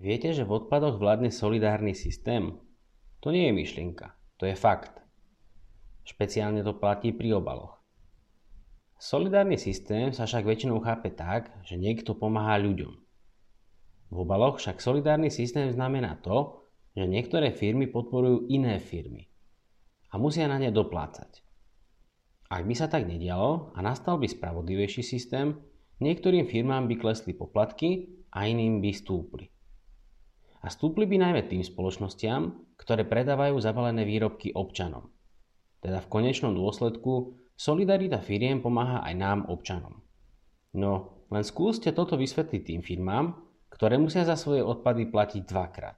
Viete, že v odpadoch vládne solidárny systém? To nie je myšlienka, to je fakt. Špeciálne to platí pri obaloch. Solidárny systém sa však väčšinou chápe tak, že niekto pomáha ľuďom. V obaloch však solidárny systém znamená to, že niektoré firmy podporujú iné firmy a musia na ne doplácať. Ak by sa tak nedialo a nastal by spravodlivejší systém, niektorým firmám by klesli poplatky a iným by stúpli. A stúpli by najmä tým spoločnostiam, ktoré predávajú zabalené výrobky občanom. Teda v konečnom dôsledku solidarita firiem pomáha aj nám občanom. No, len skúste toto vysvetliť tým firmám, ktoré musia za svoje odpady platiť dvakrát.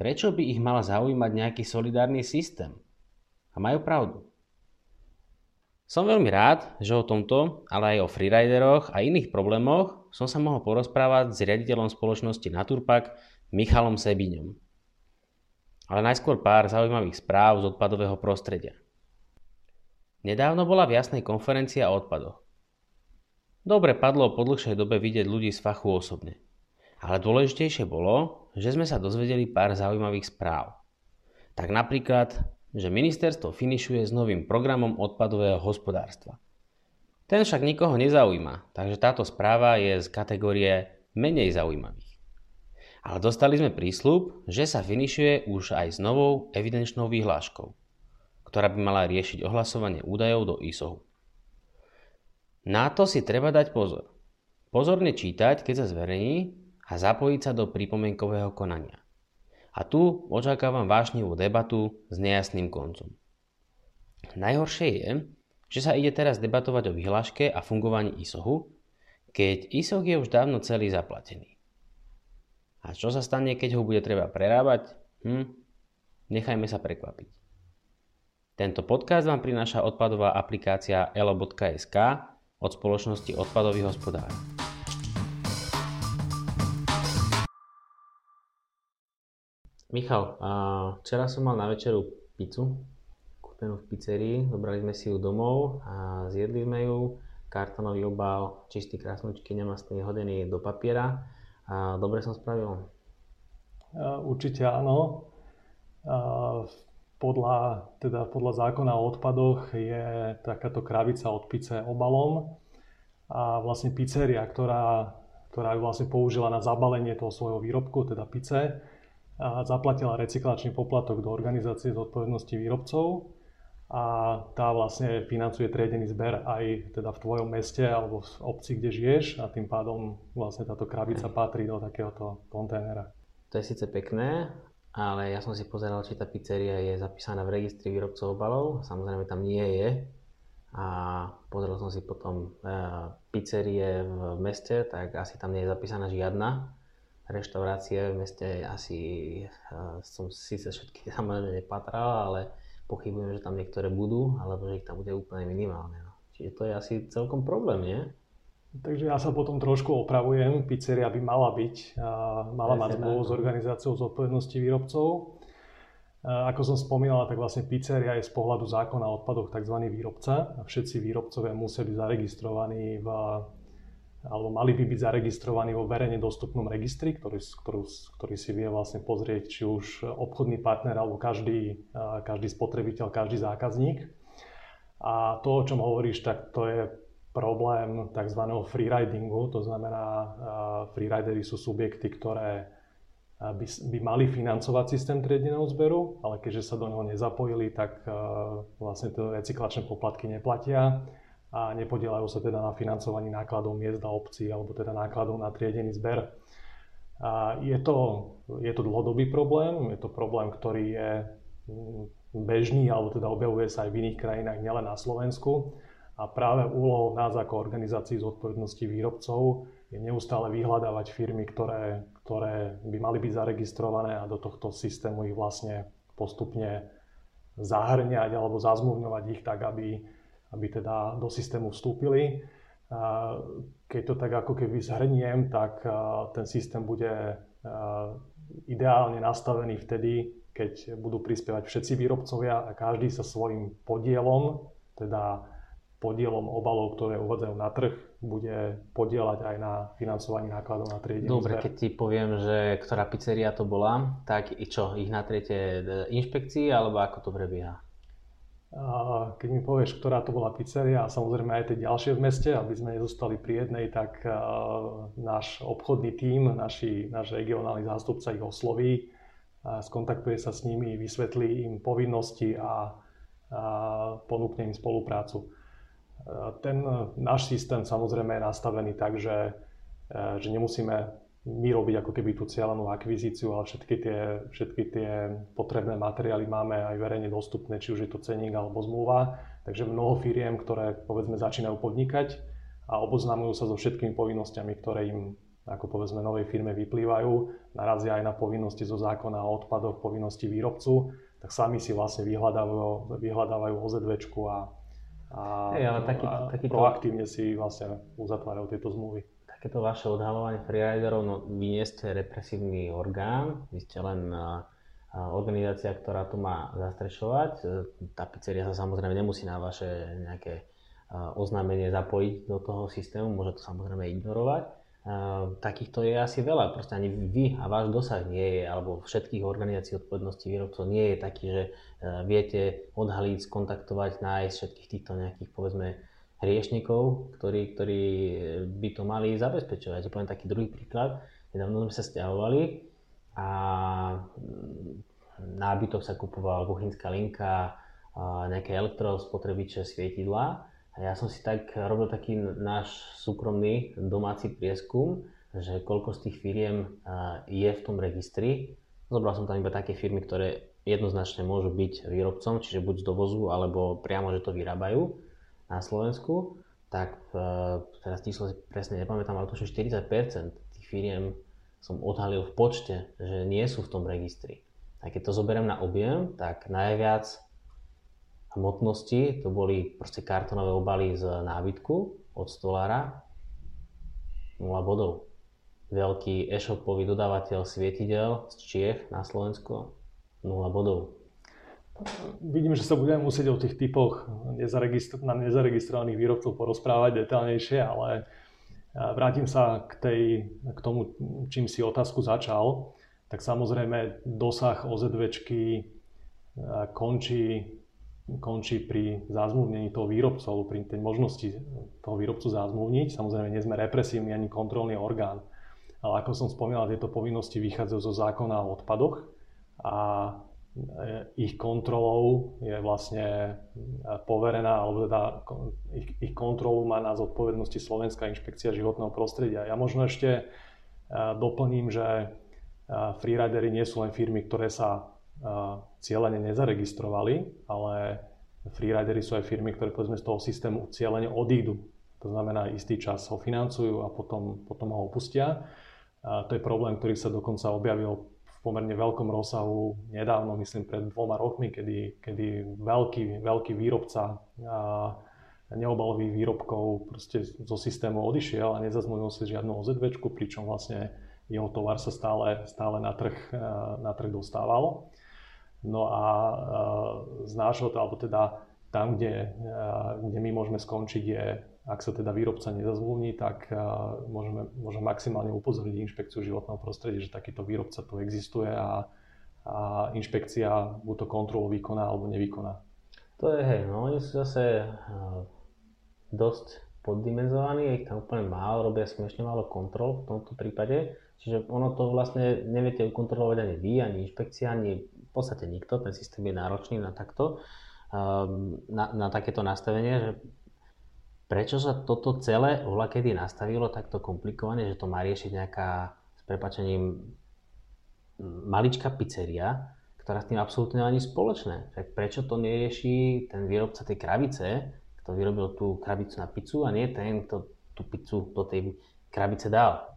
Prečo by ich mal zaujímať nejaký solidárny systém? A majú pravdu. Som veľmi rád, že o tomto, ale aj o freerideroch a iných problémoch som sa mohol porozprávať s riaditeľom spoločnosti Naturpak Michalom Sebiňom. Ale najskôr pár zaujímavých správ z odpadového prostredia. Nedávno bola v Jasnej konferencia o odpadoch. Dobre padlo po dlhšej dobe vidieť ľudí z fachu osobne. Ale dôležitejšie bolo, že sme sa dozvedeli pár zaujímavých správ. Tak napríklad, že ministerstvo finišuje s novým programom odpadového hospodárstva. Ten však nikoho nezaujíma, takže táto správa je z kategórie menej zaujímavých. Ale dostali sme prísľub, že sa finišuje už aj s novou evidenčnou vyhláškou, ktorá by mala riešiť ohlasovanie údajov do ISOHU. Na to si treba dať pozor. Pozorne čítať, keď sa zverejní, a zapojiť sa do pripomienkového konania. A tu očakávam vášnivú debatu s nejasným koncom. Najhoršie je, že sa ide teraz debatovať o vyhláške a fungovaní ISOHU, keď ISOH je už dávno celý zaplatený. A čo sa stane, keď ho bude treba prerábať? Nechajme sa prekvapiť. Tento podcast vám prináša odpadová aplikácia elo.sk od spoločnosti Odpadový hospodár. Michal, včera som mal na večeru pizzu. V pizzerii, zobrali sme si ju domov a zjedli sme ju. Kartónový obal, čistý, krásnočky, nemastný, hodený do papiera. A dobre som spravil? Určite áno. Podľa zákona o odpadoch je takáto krabica od pizze obalom a vlastne pizzeria, ktorá vlastne použila na zabalenie toho svojho výrobku, teda pizze, zaplatila recyklačný poplatok do organizácie zodpovednosti výrobcov a tá vlastne financuje triedený zber aj teda v tvojom meste alebo v obci, kde žiješ, a tým pádom vlastne táto krabica patrí do takéhoto kontajnera. To je síce pekné, ale ja som si pozeral, či tá pizzeria je zapísaná v registri výrobcov obalov. Samozrejme tam nie je. A pozeral som si potom pizzerie v meste, tak asi tam nie je zapísaná žiadna. Reštaurácie v meste asi som síce všetky tam nepatral, ale pochybujem, že tam niektoré budú, alebo že ich tam bude úplne minimálne. Čiže to je asi celkom problém, nie? Takže ja sa potom trošku opravujem. Pizzeria by mala byť, mala mať zmluvu s organizáciou zodpovednosti výrobcov. Ako som spomínala, tak vlastne pizzeria je z pohľadu zákona o odpadoch tzv. Výrobca a všetci výrobcovia musia byť zaregistrovaní alebo mali by byť zaregistrovaní vo verejne dostupnom registri, ktorý si vie vlastne pozrieť či už obchodný partner alebo každý spotrebiteľ, každý zákazník. A to, o čom hovoríš, tak to je problém tzv. Freeridingu. To znamená, freerideri sú subjekty, ktoré by mali financovať systém triedeného zberu, ale keďže sa do neho nezapojili, tak vlastne tie recyklačné poplatky neplatia a nepodielajú sa teda na financovaní nákladov miest a obcí alebo teda nákladov na triedený zber. A je to dlhodobý problém, je to problém, ktorý je bežný alebo teda objavuje sa aj v iných krajinách, nielen na Slovensku. A práve úlohou nás ako organizácií zodpovednosti výrobcov je neustále vyhľadávať firmy, ktoré by mali byť zaregistrované a do tohto systému ich vlastne postupne zahrňať alebo zazmluvňovať ich tak, aby teda do systému vstúpili. Keď to tak ako keby zhrniem, tak ten systém bude ideálne nastavený vtedy, keď budú prispievať všetci výrobcovia a každý sa svojím podielom, teda podielom obalov, ktoré uvádzajú na trh, bude podieľať aj na financovaní nákladov na triedenie. Dobre, keď ti poviem, že ktorá pizzeria to bola, tak i čo, ich natriete inšpekcii, alebo ako to prebieha? Keď mi povieš, ktorá to bola pizzeria a samozrejme aj tie ďalšie v meste, aby sme nezostali pri jednej, tak náš obchodný tím, náš regionálny zástupca ich osloví, skontaktuje sa s nimi, vysvetlí im povinnosti a ponúkne im spoluprácu. Ten náš systém samozrejme je nastavený tak, že nemusíme my robiť ako keby tú cieľanú akvizíciu, ale všetky tie potrebné materiály máme aj verejne dostupné, či už je to cenník alebo zmluva. Takže mnoho firiem, ktoré povedzme začínajú podnikať a oboznamujú sa so všetkými povinnosťami, ktoré im ako povedzme novej firme vyplývajú, narazia aj na povinnosti zo zákona o odpadoch, povinnosti výrobcu, tak sami si vlastne vyhľadávajú OZVčku a proaktívne si vlastne uzatvárajú tieto zmluvy. Takéto vaše odhalovanie freeriderov, no vy nie ste represívny orgán, vy ste len organizácia, ktorá to má zastrešovať. Tá pizzeria sa samozrejme nemusí na vaše nejaké oznámenie zapojiť do toho systému, môže to samozrejme ignorovať. Takýchto je asi veľa, proste ani vy a váš dosah nie je, alebo všetkých organizácií odpovednosti výrobcov nie je taký, že viete odhaliť, skontaktovať, nájsť všetkých týchto nejakých, povedzme, hriešnikov, ktorí by to mali zabezpečovať. Ja ti poviem taký druhý príklad, nedávno sme sa sťahovali a nábytok sa kupoval, kuchynská linka, nejaké elektrospotrebiče, svietidlá. A ja som si tak robil taký náš súkromný domáci prieskum, že koľko z tých firiem je v tom registri. Zobral som tam iba také firmy, ktoré jednoznačne môžu byť výrobcom, čiže buď z dovozu, alebo priamo, že to vyrábajú na Slovensku. Tak teraz číslo presne nepamätám, ale tuším 40% tých firiem som odhalil v počte, že nie sú v tom registri. A keď to zoberiem na objem, tak najviac hmotnosti, to boli proste kartonové obaly z nábytku od stolára, 0 bodov. Veľký e-shopový dodávateľ svietidel z Čiech na Slovensko, 0 bodov. Vidím, že sa budeme musieť o tých typoch nezaregistrovaných výrobcov porozprávať detaľnejšie, ale vrátim sa k tomu, čím si otázku začal. Tak samozrejme dosah OZVčky končí pri zazmluvnení toho výrobcu alebo pri tej možnosti toho výrobcu zazmluvniť. Samozrejme, nie sme represívny ani kontrolný orgán. Ale ako som spomínal, tieto povinnosti vychádzajú zo zákona o odpadoch a ich kontrolou je vlastne poverená, alebo teda ich kontrolu má na zodpovednosti Slovenská inšpekcia životného prostredia. Ja možno ešte doplním, že freerideri nie sú len firmy, ktoré sa cieľene nezaregistrovali, ale freerideri sú aj firmy, ktoré povedzme z toho systému cieľene odídu. To znamená, istý čas ho financujú a potom ho opustia. To je problém, ktorý sa dokonca objavil v pomerne veľkom rozsahu nedávno, myslím pred 2 rokmi, kedy veľký výrobca neobalových výrobkov proste zo systému odišiel a nezazmluvil si žiadnu OZVčku, pričom vlastne jeho tovar sa stále na trh dostával. No a z nášho, alebo teda tam, kde my môžeme skončiť, je, ak sa teda výrobca nezazmluvní, tak môžeme maximálne upozorniť inšpekciu životného prostredia, že takýto výrobca tu existuje a inšpekcia buď to kontrolu vykoná, alebo nevykoná. To je, hej, no oni sú zase dosť poddimenzovaní, je ich tam úplne málo, robia smiešne málo kontrol v tomto prípade. Čiže ono to vlastne neviete kontrolovať ani vy, ani inšpekcia, ani v podstate nikto. Ten systém je náročný na takto, na takéto nastavenie, že prečo sa toto celé voľakedy nastavilo takto komplikovane, že to má riešiť nejaká, s prepáčením, maličká pizzeria, ktorá s tým absolútne ani spoločné. Tak prečo to nerieši ten výrobca tej krabice, kto vyrobil tú krabicu na pizzu, a nie ten, kto tú pizzu do tej krabice dal?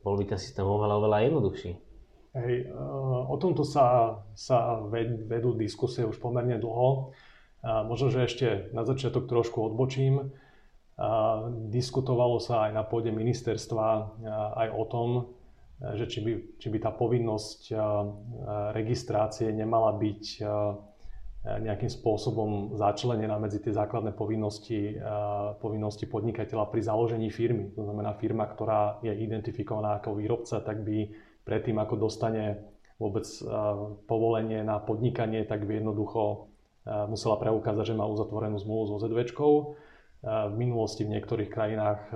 Bol by ten systém oveľa jednoduchší. Hej, o tomto sa vedú diskusie už pomerne dlho. Možno, že ešte na začiatok trošku odbočím. Diskutovalo sa aj na pôde ministerstva aj o tom, že či by tá povinnosť registrácie nemala byť nejakým spôsobom začlenená medzi tie základné povinnosti podnikateľa pri založení firmy. To znamená, firma, ktorá je identifikovaná ako výrobca, tak by predtým, ako dostane vôbec povolenie na podnikanie, tak by jednoducho musela preukázať, že má uzatvorenú zmluvu s OZVčkou. V minulosti v niektorých krajinách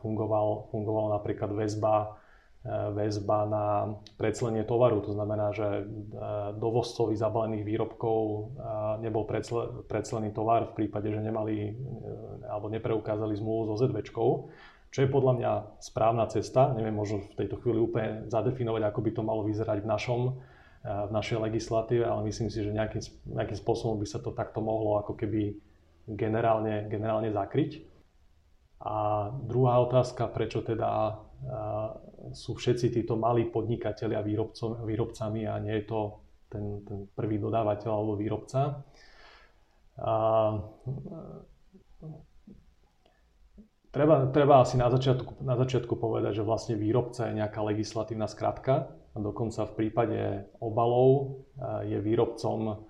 fungovala napríklad väzba na preclenie tovaru. To znamená, že dovozcovi zabalených výrobkov nebol preclený tovar v prípade, že nemali alebo nepreukázali zmluvu so ZVčkou, čo je podľa mňa správna cesta. Neviem možno v tejto chvíli úplne zadefinovať, ako by to malo vyzerať v našej legislatíve, ale myslím si, že nejakým spôsobom by sa to takto mohlo ako keby generálne zakryť. A druhá otázka, prečo teda sú všetci títo malí podnikatelia výrobcami a nie je to ten prvý dodávateľ alebo výrobca. Treba asi na začiatku povedať, že vlastne výrobca je nejaká legislatívna skratka a dokonca v prípade obalov je výrobcom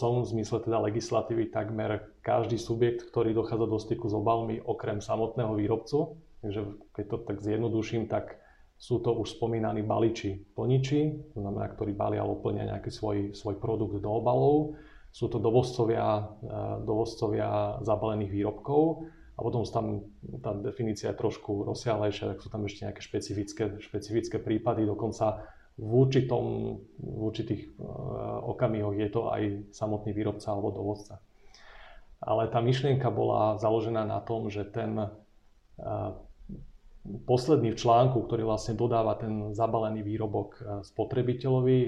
v zmysle teda legislatívy takmer každý subjekt, ktorý dochádza do styku s obalmi okrem samotného výrobcu. Takže keď to tak zjednoduším, tak sú to už spomínaní baliči plniči, to znamená, ktorí balia alebo plnia nejaký svoj produkt do obalov. Sú to dovozcovia zabalených výrobkov a potom tam tá definícia je trošku rozsiahlejšia, tak sú tam ešte nejaké špecifické prípady, dokonca v určitých okamihoch je to aj samotný výrobca alebo dovozca. Ale tá myšlienka bola založená na tom, že ten posledný v článku, ktorý vlastne dodáva ten zabalený výrobok spotrebiteľovi,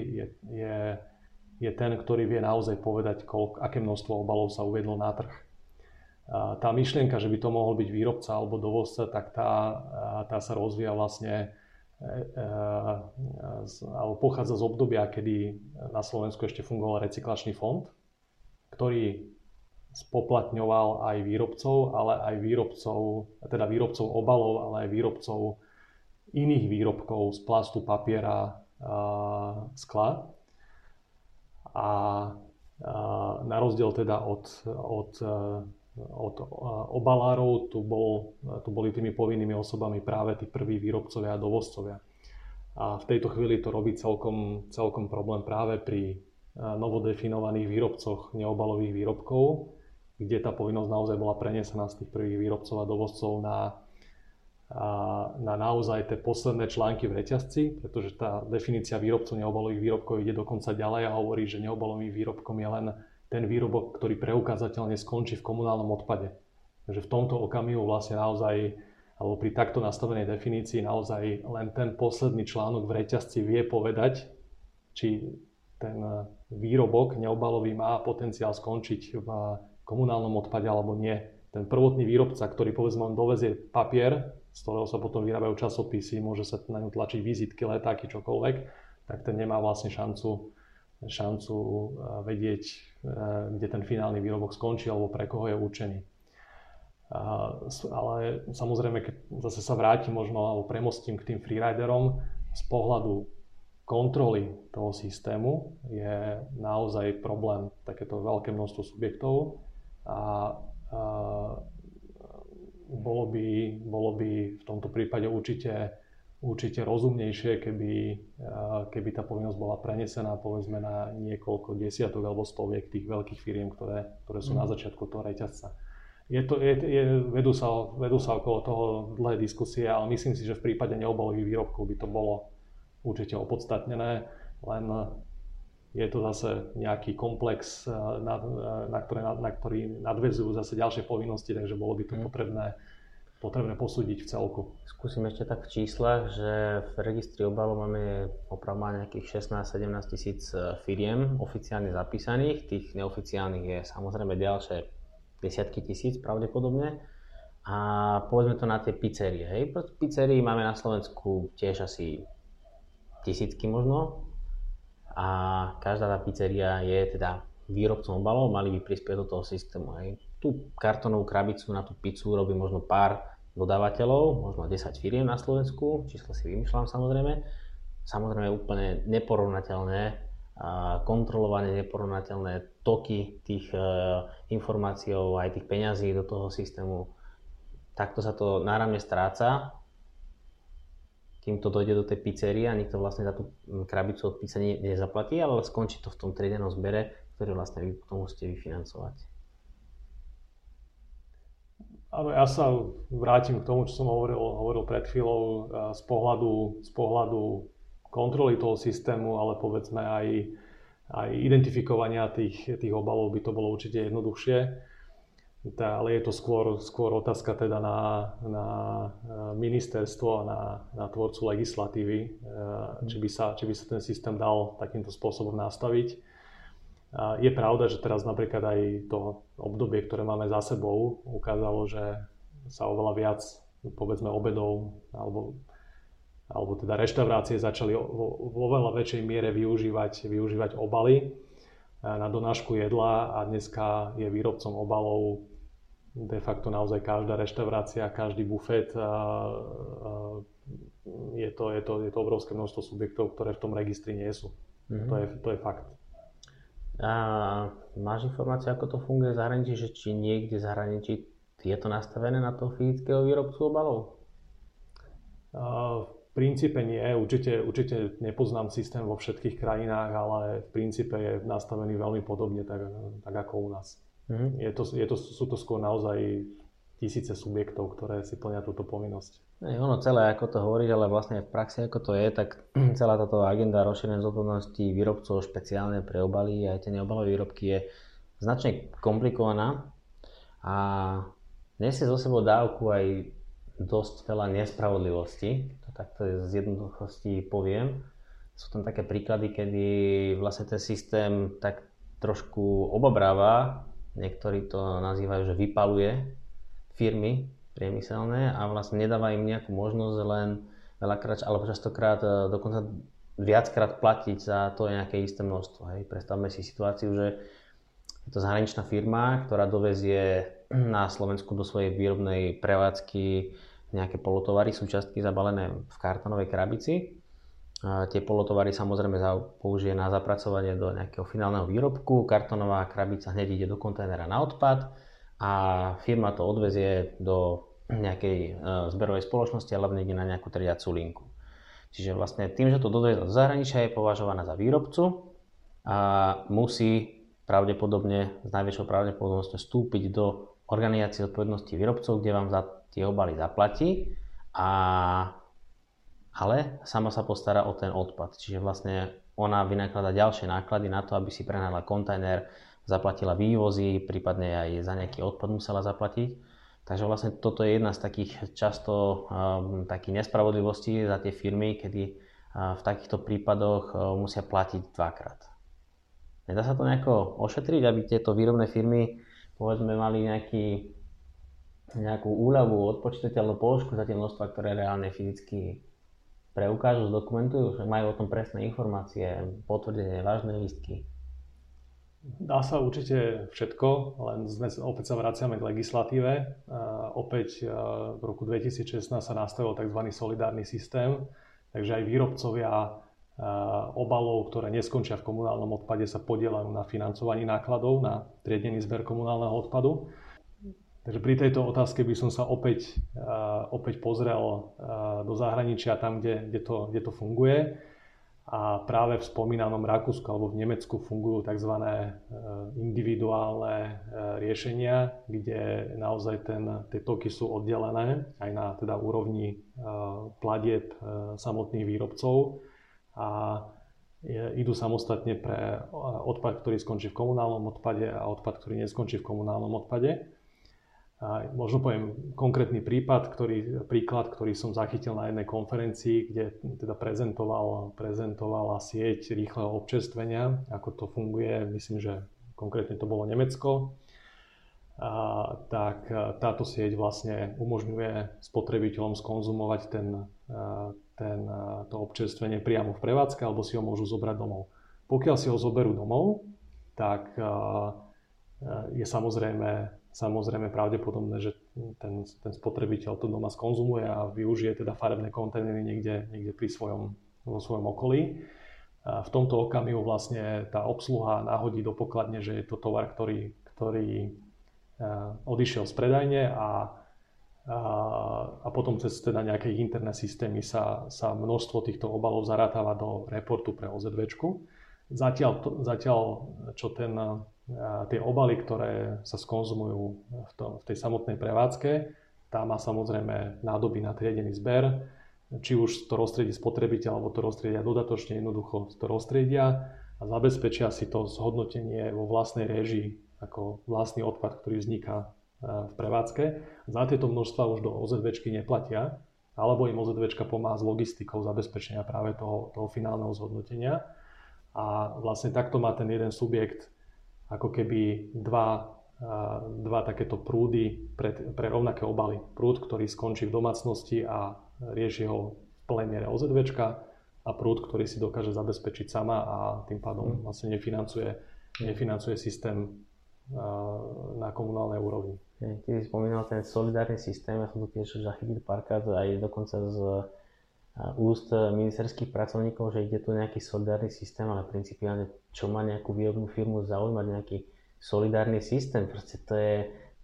je ten, ktorý vie naozaj povedať, aké množstvo obalov sa uvedlo na trh. Tá myšlienka, že by to mohol byť výrobca alebo dovozca, tak tá sa rozvíja vlastne alebo pochádza z obdobia, kedy na Slovensku ešte fungoval Recyklačný fond, ktorý spoplatňoval aj výrobcov, ale aj výrobcov obalov, ale aj výrobcov iných výrobkov z plastu, papiera, skla. A na rozdiel teda od obalárov, tu boli tými povinnými osobami práve tí prví výrobcovia a dovozcovia. A v tejto chvíli to robí celkom problém práve pri novodefinovaných výrobcoch neobalových výrobkov, kde tá povinnosť naozaj bola prenesená z tých prvých výrobcov a dovozcov na naozaj tie posledné články v reťazci, pretože tá definícia výrobcov neobalových výrobkov ide dokonca ďalej a hovorí, že neobalovým výrobkom je len ten výrobok, ktorý preukázateľne skončí v komunálnom odpade. Takže v tomto okamihu vlastne naozaj, alebo pri takto nastavenej definícii naozaj len ten posledný článok v reťazci vie povedať, či ten výrobok neobalový má potenciál skončiť v komunálnom odpade alebo nie. Ten prvotný výrobca, ktorý povedzme dovezie papier, z ktorého sa potom vyrábajú časopisy, môže sa na ňu tlačiť vizitky, letáky, čokoľvek, tak ten nemá vlastne šancu vedieť, kde ten finálny výrobok skončí alebo pre koho je určený. Ale samozrejme, keď zase sa vrátim možno alebo premostím k tým freeriderom, z pohľadu kontroly toho systému je naozaj problém takéto veľké množstvo subjektov a bolo by v tomto prípade určite rozumnejšie, keby tá povinnosť bola prenesená povedzme na niekoľko desiatok alebo stoviek tých veľkých firiem, ktoré sú na začiatku toho reťazca. Vedú sa okolo toho dlhé diskusie, ale myslím si, že v prípade neobalových výrobkov by to bolo určite opodstatnené, len je to zase nejaký komplex, na ktorý nadväzujú zase ďalšie povinnosti, takže bolo by to potrebné posúdiť v celku. Skúsim ešte tak v číslach, že v registri obalov máme opravma nejakých 16-17 tisíc firiem oficiálne zapísaných, tých neoficiálnych je samozrejme ďalšie desiatky tisíc pravdepodobne. A povedzme to na tie pizzerie, hej? Pizzerie máme na Slovensku tiež asi tisícky možno a každá tá pizzeria je teda výrobcom obalov, mali by prispieť do toho systému, hej? Tú kartónovú krabicu na tú pizzu robí možno pár dodávateľov, možno 10 firiem na Slovensku, číslo si vymýšľam samozrejme. Samozrejme úplne neporovnateľné kontrolované neporovnateľné toky tých informácií aj tých peňazí do toho systému. Takto sa to náramne stráca, kým to dojde do tej pizzerie a nikto vlastne za tú krabicu od pizza nezaplatí, ale skončí to v tom triedenom zbere, ktorý vlastne vy potom musíte vyfinancovať. Áno, ja sa vrátim k tomu, čo som hovoril pred chvíľou z pohľadu kontroly toho systému, ale povedzme aj identifikovania tých obalov by to bolo určite jednoduchšie. Ale je to skôr otázka teda na ministerstvo a na tvorcu legislatívy, či by sa ten systém dal takýmto spôsobom nastaviť. Je pravda, že teraz napríklad aj to obdobie, ktoré máme za sebou, ukázalo, že sa oveľa viac, povedzme, obedov alebo teda reštaurácie začali vo veľa väčšej miere využívať obaly na donášku jedla a dneska je výrobcom obalov de facto naozaj každá reštaurácia, každý bufet. Je to obrovské množstvo subjektov, ktoré v tom registri nie sú. Mm-hmm. To je fakt. A máš informáciu, ako to funguje v zahraničí, že či niekde v zahraničí je to nastavené na toho fyzického výrobcu obalov? V princípe nie, určite nepoznám systém vo všetkých krajinách, ale v princípe je nastavený veľmi podobne, tak ako u nás. Mm-hmm. Sú to skôr naozaj tisíce subjektov, ktoré si plnia túto povinnosť. Ono celé, ako to hovoríš, ale vlastne v praxi, ako to je, tak celá táto agenda rozšírenej zodpovednosti výrobcov špeciálne pre obaly a aj tie neobalové výrobky je značne komplikovaná a nesie zo sebou dávku aj dosť veľa nespravodlivosti, to takto z jednoduchosti poviem. Sú tam také príklady, kedy vlastne ten systém tak trošku obabráva, niektorí to nazývajú, že vypaluje firmy priemyselné a vlastne nedáva im nejakú možnosť len veľakrát, alebo častokrát, dokonca viackrát platiť za to nejaké isté množstvo. Hej. Predstavme si situáciu, že je to zahraničná firma, ktorá dovezie na Slovensku do svojej výrobnej prevádzky nejaké polotovary, súčiastky zabalené v kartonovej krabici. Tie polotovary samozrejme použije na zapracovanie do nejakého finálneho výrobku. Kartonová krabica hneď ide do kontajnera na odpad a firma to odvezie do nejakej zberovej spoločnosti alebo niekde na nejakú triediacu linku. Čiže vlastne tým, že to dovezla do zahraničia, je považovaná za výrobcu a musí pravdepodobne, s najväčšou pravdepodobnosťou vstúpiť do organizácie zodpovednosti výrobcov, kde vám za tie obaly zaplatí, ale sama sa postará o ten odpad. Čiže vlastne ona vynakladá ďalšie náklady na to, aby si prehnala kontajner, zaplatila vývozy, prípadne aj za nejaký odpad musela zaplatiť. Takže vlastne toto je jedna z takých často takých nespravodlivostí za tie firmy, kedy v takýchto prípadoch musia platiť dvakrát. Nedá sa to nejako ošetriť, aby tieto výrobné firmy, povedzme, mali nejakú úľavu, odpočítateľnú položku za tie množstva, ktoré reálne fyzicky preukážu, zdokumentujú, že majú o tom presné informácie, potvrdenie, vážne lístky? Dá sa určite všetko, len opäť sa vraciame k legislatíve. Opäť v roku 2016 sa nastavil tzv. Solidárny systém, takže aj výrobcovia obalov, ktoré neskončia v komunálnom odpade, sa podielajú na financovaní nákladov na triedený zber komunálneho odpadu. Takže pri tejto otázke by som sa opäť pozrel do zahraničia, tam, kde to funguje. A práve v spomínanom Rakúsku alebo v Nemecku fungujú tzv. Individuálne riešenia, kde naozaj tie toky sú oddelené aj na teda úrovni platieb samotných výrobcov a idú samostatne pre odpad, ktorý skončí v komunálnom odpade a odpad, ktorý neskončí v komunálnom odpade. A možno poviem konkrétny príklad, ktorý som zachytil na jednej konferencii, kde teda prezentovala sieť rýchleho občerstvenia, ako to funguje, myslím, že konkrétne to bolo Nemecko. Tak táto sieť vlastne umožňuje spotrebiteľom skonzumovať to občerstvenie priamo v prevádzke alebo si ho môžu zobrať domov. Pokiaľ si ho zoberú domov, tak je samozrejme pravdepodobné, že ten spotrebiteľ to doma skonzumuje a využije teda farebné kontajnery niekde vo svojom okolí. v tomto okamihu vlastne tá obsluha nahodí do pokladne, že je to tovar, ktorý odišiel z predajne a potom cez teda nejaké interné systémy sa množstvo týchto obalov zarátava do reportu pre OZVčku. Zatiaľ čo tie obaly, ktoré sa skonzumujú v tej samotnej prevádzke, tá má samozrejme nádoby na triedený zber, či už to roztriedí spotrebiteľ, alebo to roztriedia dodatočne, jednoducho to roztriedia a zabezpečia si to zhodnotenie vo vlastnej réžii ako vlastný odpad, ktorý vzniká v prevádzke. Za tieto množstva už do OZVčky neplatia, alebo im OZVčka pomáha s logistikou zabezpečenia práve toho finálneho zhodnotenia. A vlastne takto má ten jeden subjekt ako keby dva takéto prúdy pre rovnaké obaly. Prúd, ktorý skončí v domácnosti a rieši ho v plnej miere OZVčka, a prúd, ktorý si dokáže zabezpečiť sama a tým pádom vlastne nefinancuje systém na komunálnej úrovni. Ty si spomínal ten solidárny systém, ja som to tiež zachytil párkrát aj dokonca z úst ministerských pracovníkov, že ide tu nejaký solidárny systém, ale principiálne čo má nejakú výrobnú firmu zaujímať nejaký solidárny systém, proste to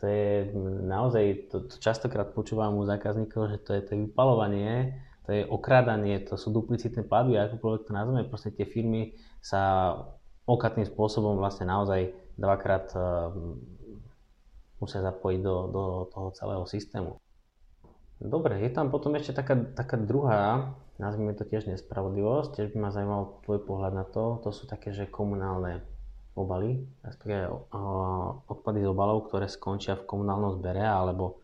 je naozaj, to častokrát počúvam u zákazníkov, že to je vypaľovanie, to je okrádanie, to sú duplicitné platby, akokoľvek to nazveme, proste tie firmy sa okatným spôsobom vlastne naozaj dvakrát musia zapojiť do toho celého systému. Dobre, je tam potom ešte taká druhá, nazvime to tiež nespravodlivosť, tiež by ma zaujímal tvoj pohľad na to, to sú také, že komunálne obaly, respektíve odpady z obalov, ktoré skončia v komunálnom zbere, alebo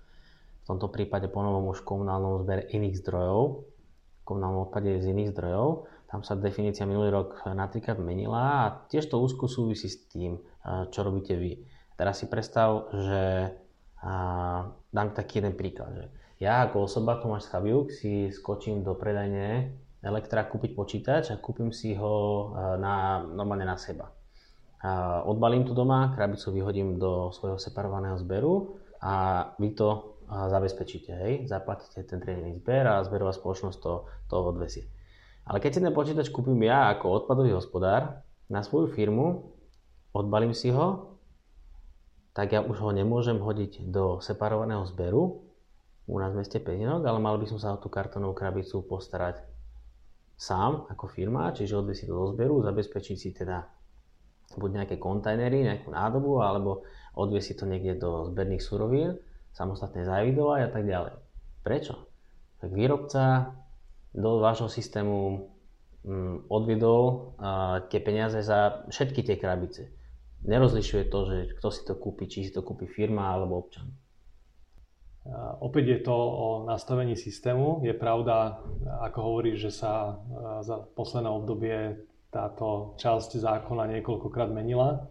v tomto prípade ponovom už v komunálnom zbere iných zdrojov, v komunálnom odpade z iných zdrojov. Tam sa definícia minulý rok napríklad menila a tiež to úzko súvisí s tým, čo robíte vy. Teraz si predstav, že dám taký jeden príklad, že ja ako osoba Tomáš Schabiuk si skočím do predajne Elektra kúpiť počítač a kúpim si ho normálne na seba. Odbalím to doma, krabicu vyhodím do svojho separovaného zberu a vy to zabezpečíte, hej? Zaplatíte ten triedený zber a zberová spoločnosť to odvezie. Ale keď si ten počítač kúpim ja ako odpadový hospodár na svoju firmu, odbalím si ho, tak ja už ho nemôžem hodiť do separovaného zberu u nás v meste Pezinok, ale mal by som sa o tú kartónovú krabicu postarať sám ako firma, čiže odvesiť to do zberu, zabezpečiť si teda buď nejaké kontajnery, nejakú nádobu, alebo odvesiť to niekde do zberných surovín, samostatne závidovať a tak ďalej. Prečo? Tak výrobca do vášho systému odviedol tie peniaze za všetky tie krabice. Nerozlišuje to, že kto si to kúpi, či si to kúpi firma alebo občan. Opäť je to o nastavení systému. Je pravda, ako hovorí, že sa za posledné obdobie táto časť zákona niekoľkokrát menila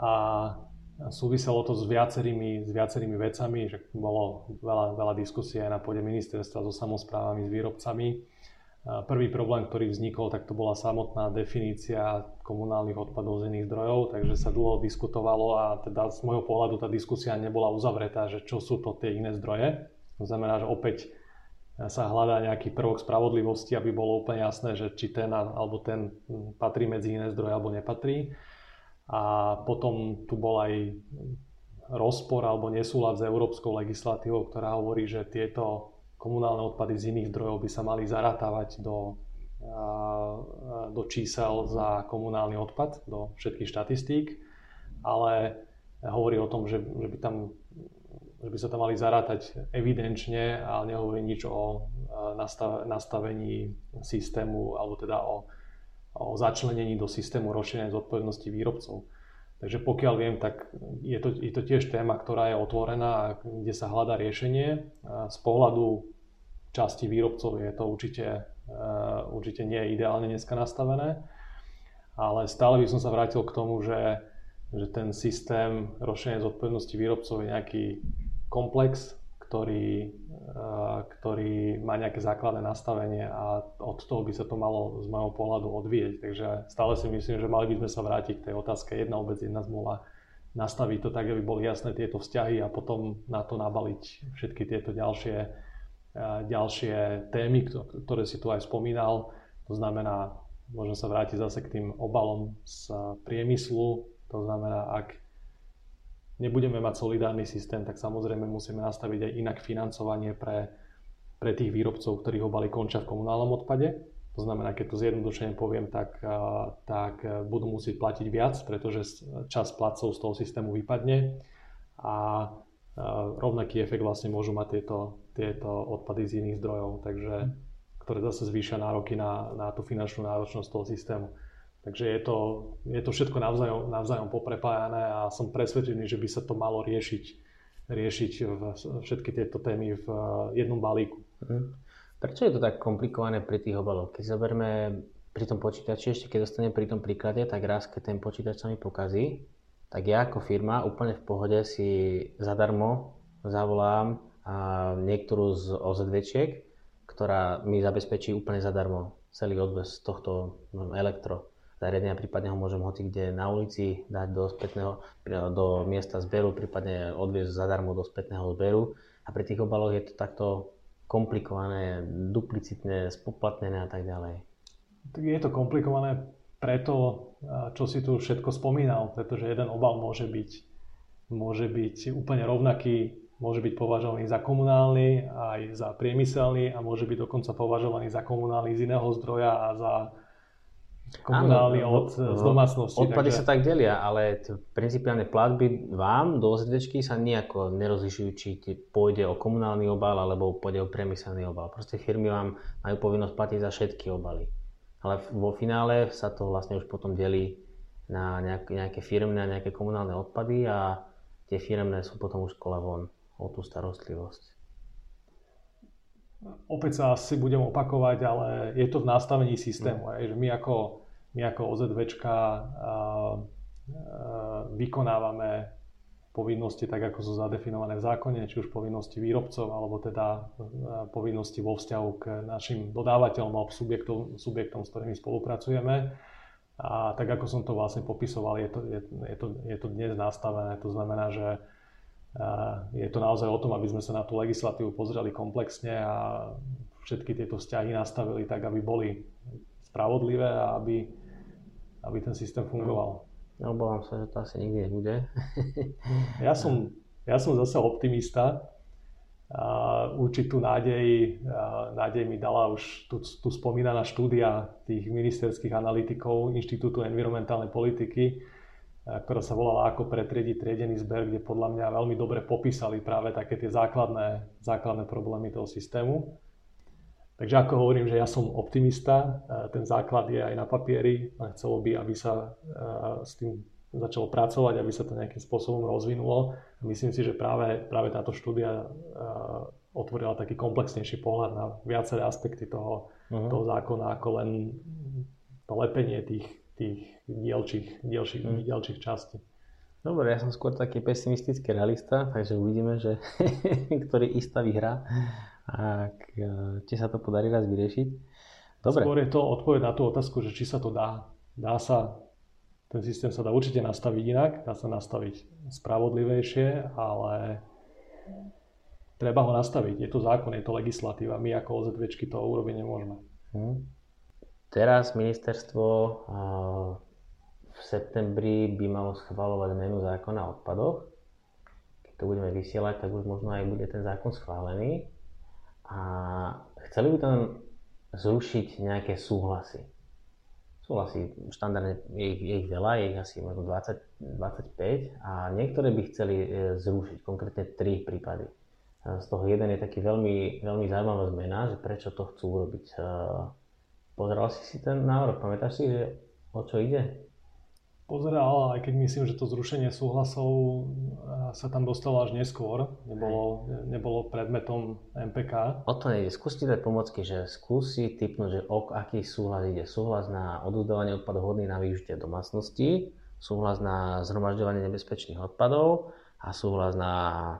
a súviselo to s viacerými vecami, že bolo veľa diskusie aj na pôde ministerstva so samosprávami, s výrobcami. Prvý problém, ktorý vznikol, tak to bola samotná definícia komunálnych odpadov z iných zdrojov, takže sa dlho diskutovalo a teda z môjho pohľadu tá diskusia nebola uzavretá, že čo sú to tie iné zdroje. To znamená, že opäť sa hľadá nejaký prvok spravodlivosti, aby bolo úplne jasné, že či ten alebo ten patrí medzi iné zdroje alebo nepatrí. A potom tu bol aj rozpor alebo nesúlad s európskou legislatívou, ktorá hovorí, že tieto komunálne odpady z iných zdrojov by sa mali zarátavať do čísel za komunálny odpad, do všetkých štatistík, ale hovorí o tom, že by sa tam mali zarátať evidenčne a nehovorí nič o nastavení systému alebo teda o začlenení do systému rozšírenia zodpovednosti výrobcov. Takže pokiaľ viem, tak je to tiež téma, ktorá je otvorená a kde sa hľadá riešenie. Z pohľadu časti výrobcov je to určite nie ideálne dneska nastavené, ale stále by som sa vrátil k tomu, že ten systém rozšírenia zodpovednosti výrobcov je nejaký komplex, ktorý má nejaké základné nastavenie a od toho by sa to malo z môjho pohľadu odvíjať. Takže stále si myslím, že mali by sme sa vrátiť k tej otázke 1/1 zmluva, nastaviť to tak, aby boli jasné tieto vzťahy a potom na to nabaliť všetky tieto ďalšie témy, ktoré si tu aj spomínal. To znamená Môžem sa vrátiť zase k tým obalom z priemyslu. To znamená, ak nebudeme mať solidárny systém, tak samozrejme musíme nastaviť aj inak financovanie pre tých výrobcov, ktorých obaly končia v komunálnom odpade. To znamená, keď to zjednodušene poviem, tak budú musieť platiť viac, pretože časť platcov z toho systému vypadne a rovnaký efekt vlastne môžu mať tieto odpady z iných zdrojov, takže, ktoré zase zvýšia nároky na tú finančnú náročnosť toho systému. Takže je to všetko navzájom poprepájané a som presvedčený, že by sa to malo riešiť všetky tieto témy v jednom balíku. Prečo je to tak komplikované pri tých obaloch? Keď zoberme pri tom počítači, ešte keď dostanem pri tom príklade, tak raz, keď ten počítač sa mi pokazí, tak ja ako firma úplne v pohode si zadarmo zavolám niektorú z OZV-čiek, ktorá mi zabezpečí úplne zadarmo celý odvoz tohto elektro. Zariadenia, prípadne ho môžem hocikde na ulici dať do miesta zberu, prípadne odviezť zadarmo do spätného zberu. A pri tých obaloch je to takto komplikované, duplicitné, spoplatnené a tak ďalej. Je to komplikované preto, čo si tu všetko spomínal, pretože jeden obal môže byť úplne rovnaký, môže byť považovaný za komunálny, aj za priemyselný a môže byť dokonca považovaný za komunálny z iného zdroja a za komunálny z domácnosti. Odpady takže sa tak delia, ale principiálne platby vám do OZVčky sa nejako nerozlišujú, či pôjde o komunálny obal alebo pôjde o priemyselný obal. Proste firmy vám majú povinnosť platiť za všetky obaly. Ale vo finále sa to vlastne už potom delí na nejaké firemné a nejaké komunálne odpady a tie firemné sú potom už kola von o tú starostlivosť. Opäť sa asi budem opakovať, ale je to v nastavení systému. My ako OZVčka vykonávame povinnosti tak, ako sú zadefinované v zákone, či už povinnosti výrobcov, alebo teda povinnosti vo vzťahu k našim dodávateľom alebo subjektom, s ktorými spolupracujeme. A tak, ako som to vlastne popisoval, je to dnes nastavené. To znamená, že je to naozaj o tom, aby sme sa na tú legislatívu pozreli komplexne a všetky tieto vzťahy nastavili tak, aby boli spravodlivé a aby ten systém fungoval. No, obávam sa, že to asi nikdy nebude. Ja som zase optimista. Určitú nádej mi dala už tu spomínaná štúdia tých ministerských analytikov Inštitútu environmentálnej politiky, ktorá sa volala Ako pretriediť triedený zber, kde podľa mňa veľmi dobre popísali práve také tie základné problémy toho systému. Takže ako hovorím, že ja som optimista, ten základ je aj na papieri a chcelo by, aby sa s tým začalo pracovať, aby sa to nejakým spôsobom rozvinulo. Myslím si, že práve táto štúdia otvorila taký komplexnejší pohľad na viaceré aspekty toho zákona, ako len to lepenie tých dielčích častí. Dobre, ja som skôr taký pesimistický realista, takže uvidíme, že ktorý istá vyhrá a či sa to podarí raz vyriešiť. Dobre. Skôr je to odpoveď na tú otázku, že či sa to dá. Ten systém sa dá určite nastaviť inak, dá sa nastaviť spravodlivejšie, ale treba ho nastaviť. Je to zákon, je to legislatíva. My ako OZVčky to urobiť nemôžeme. Teraz ministerstvo v septembri by malo schvaľovať zmenu zákona o odpadoch. Keď to budeme vysielať, tak už možno aj bude ten zákon schválený. A chceli by tam zrušiť nejaké súhlasy. Súhlasy štandardne je ich veľa, je ich asi možno 20-25 a niektoré by chceli zrušiť, konkrétne 3 prípady. Z toho jeden je taký veľmi, veľmi zaujímavá zmena, že prečo to chcú urobiť. Pozeral si ten návrh? Pamätáš si, že o čo ide? Pozeral, aj keď myslím, že to zrušenie súhlasov sa tam dostalo až neskôr. Nebolo predmetom MPK. O to nejde. Skúsi dať pomocky, že skúsi tipnúť, že o aký súhlas ide. Súhlas na odovzdávanie odpadov hodný na využitie domácnosti, súhlas na zhromažďovanie nebezpečných odpadov a súhlas na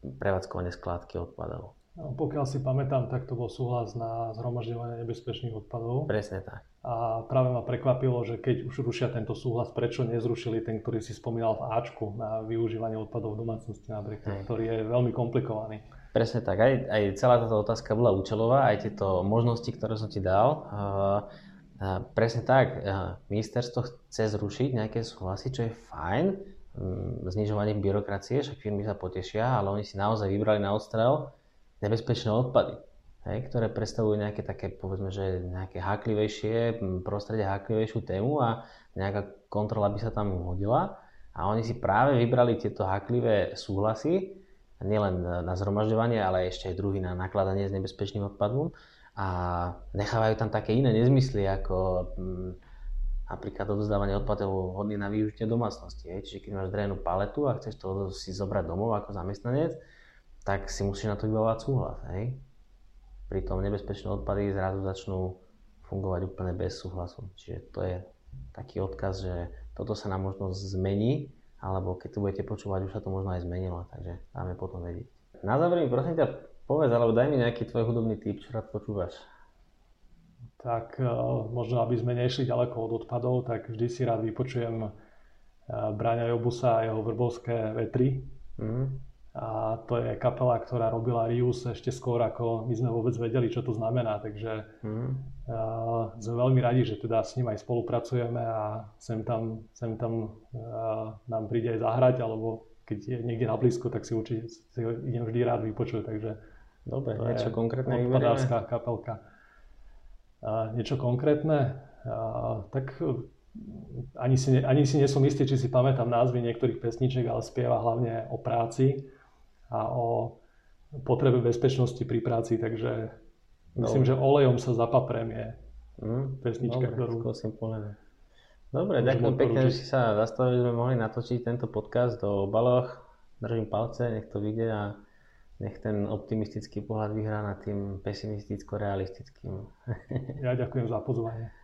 prevádzkovanie skládky odpadov. Pokiaľ si pamätám, tak to bol súhlas na zhromažďovanie nebezpečných odpadov. Presne tak. A práve ma prekvapilo, že keď už rušia tento súhlas, prečo nezrušili ten, ktorý si spomínal v Ačku na využívanie odpadov v domácnosti napríklad, ktorý je veľmi komplikovaný. Presne tak. Aj celá táto otázka bola účelová, aj tieto možnosti, ktoré som ti dal. Presne tak. Ministerstvo chce zrušiť nejaké súhlasy, čo je fajn, znižovaním byrokracie, však firmy sa potešia, ale oni si naozaj vybrali na odstrel nebezpečné odpady, hej, ktoré predstavujú nejaké také, povedzme, že nejaké háklivejšie, prostredie háklivejšiu tému a nejaká kontrola by sa tam hodila. A oni si práve vybrali tieto háklivé súhlasy, nielen na zhromažďovanie, ale ešte aj druhý na nakladanie s nebezpečným odpadom. A nechávajú tam také iné nezmysly, ako napríklad odovzdávanie odpadov hodných na využitie domácnosti. Hej. Čiže keď máš drejenú paletu a chceš to si zobrať domov ako zamestnanec, tak si musíš na to vybavovať súhlas. Hej. Pritom nebezpečné odpady zrazu začnú fungovať úplne bez súhlasu. Čiže to je taký odkaz, že toto sa nám možno zmení, alebo keď tu budete počúvať, už sa to možno aj zmenilo, takže dáme potom vedieť. Na záver mi prosím ťa povedz, alebo daj mi nejaký tvoj hudobný tip, čo rád počúvaš. Tak možno, aby sme nešli ďaleko od odpadov, tak vždy si rád vypočujem Braňa Jobusa a jeho Vrbovské V3. A to je kapela, ktorá robila reuse ešte skôr, ako my sme vôbec vedeli, čo to znamená, takže sme veľmi radi, že teda s ním aj spolupracujeme a sem tam nám príde aj zahrať, alebo keď je niekde na blízku, tak si určite si ho idem vždy rád vypočuť, takže dobre, niečo konkrétne odpadárska kapelka. Niečo konkrétne? Tak ani si nesom istý, či si pamätám názvy niektorých pesničiek, ale spieva hlavne o práci a o potrebe bezpečnosti pri práci, takže myslím, že olejom sa zapaprem je pesnička, ktorú... Dobre, ďakujem pekne, že si sa zastavili, že sme mohli natočiť tento podcast o obaloch. Držím palce, nech to vyjde a nech ten optimistický pohľad vyhrá nad tým pesimisticko-realistickým. Ja ďakujem za pozvanie.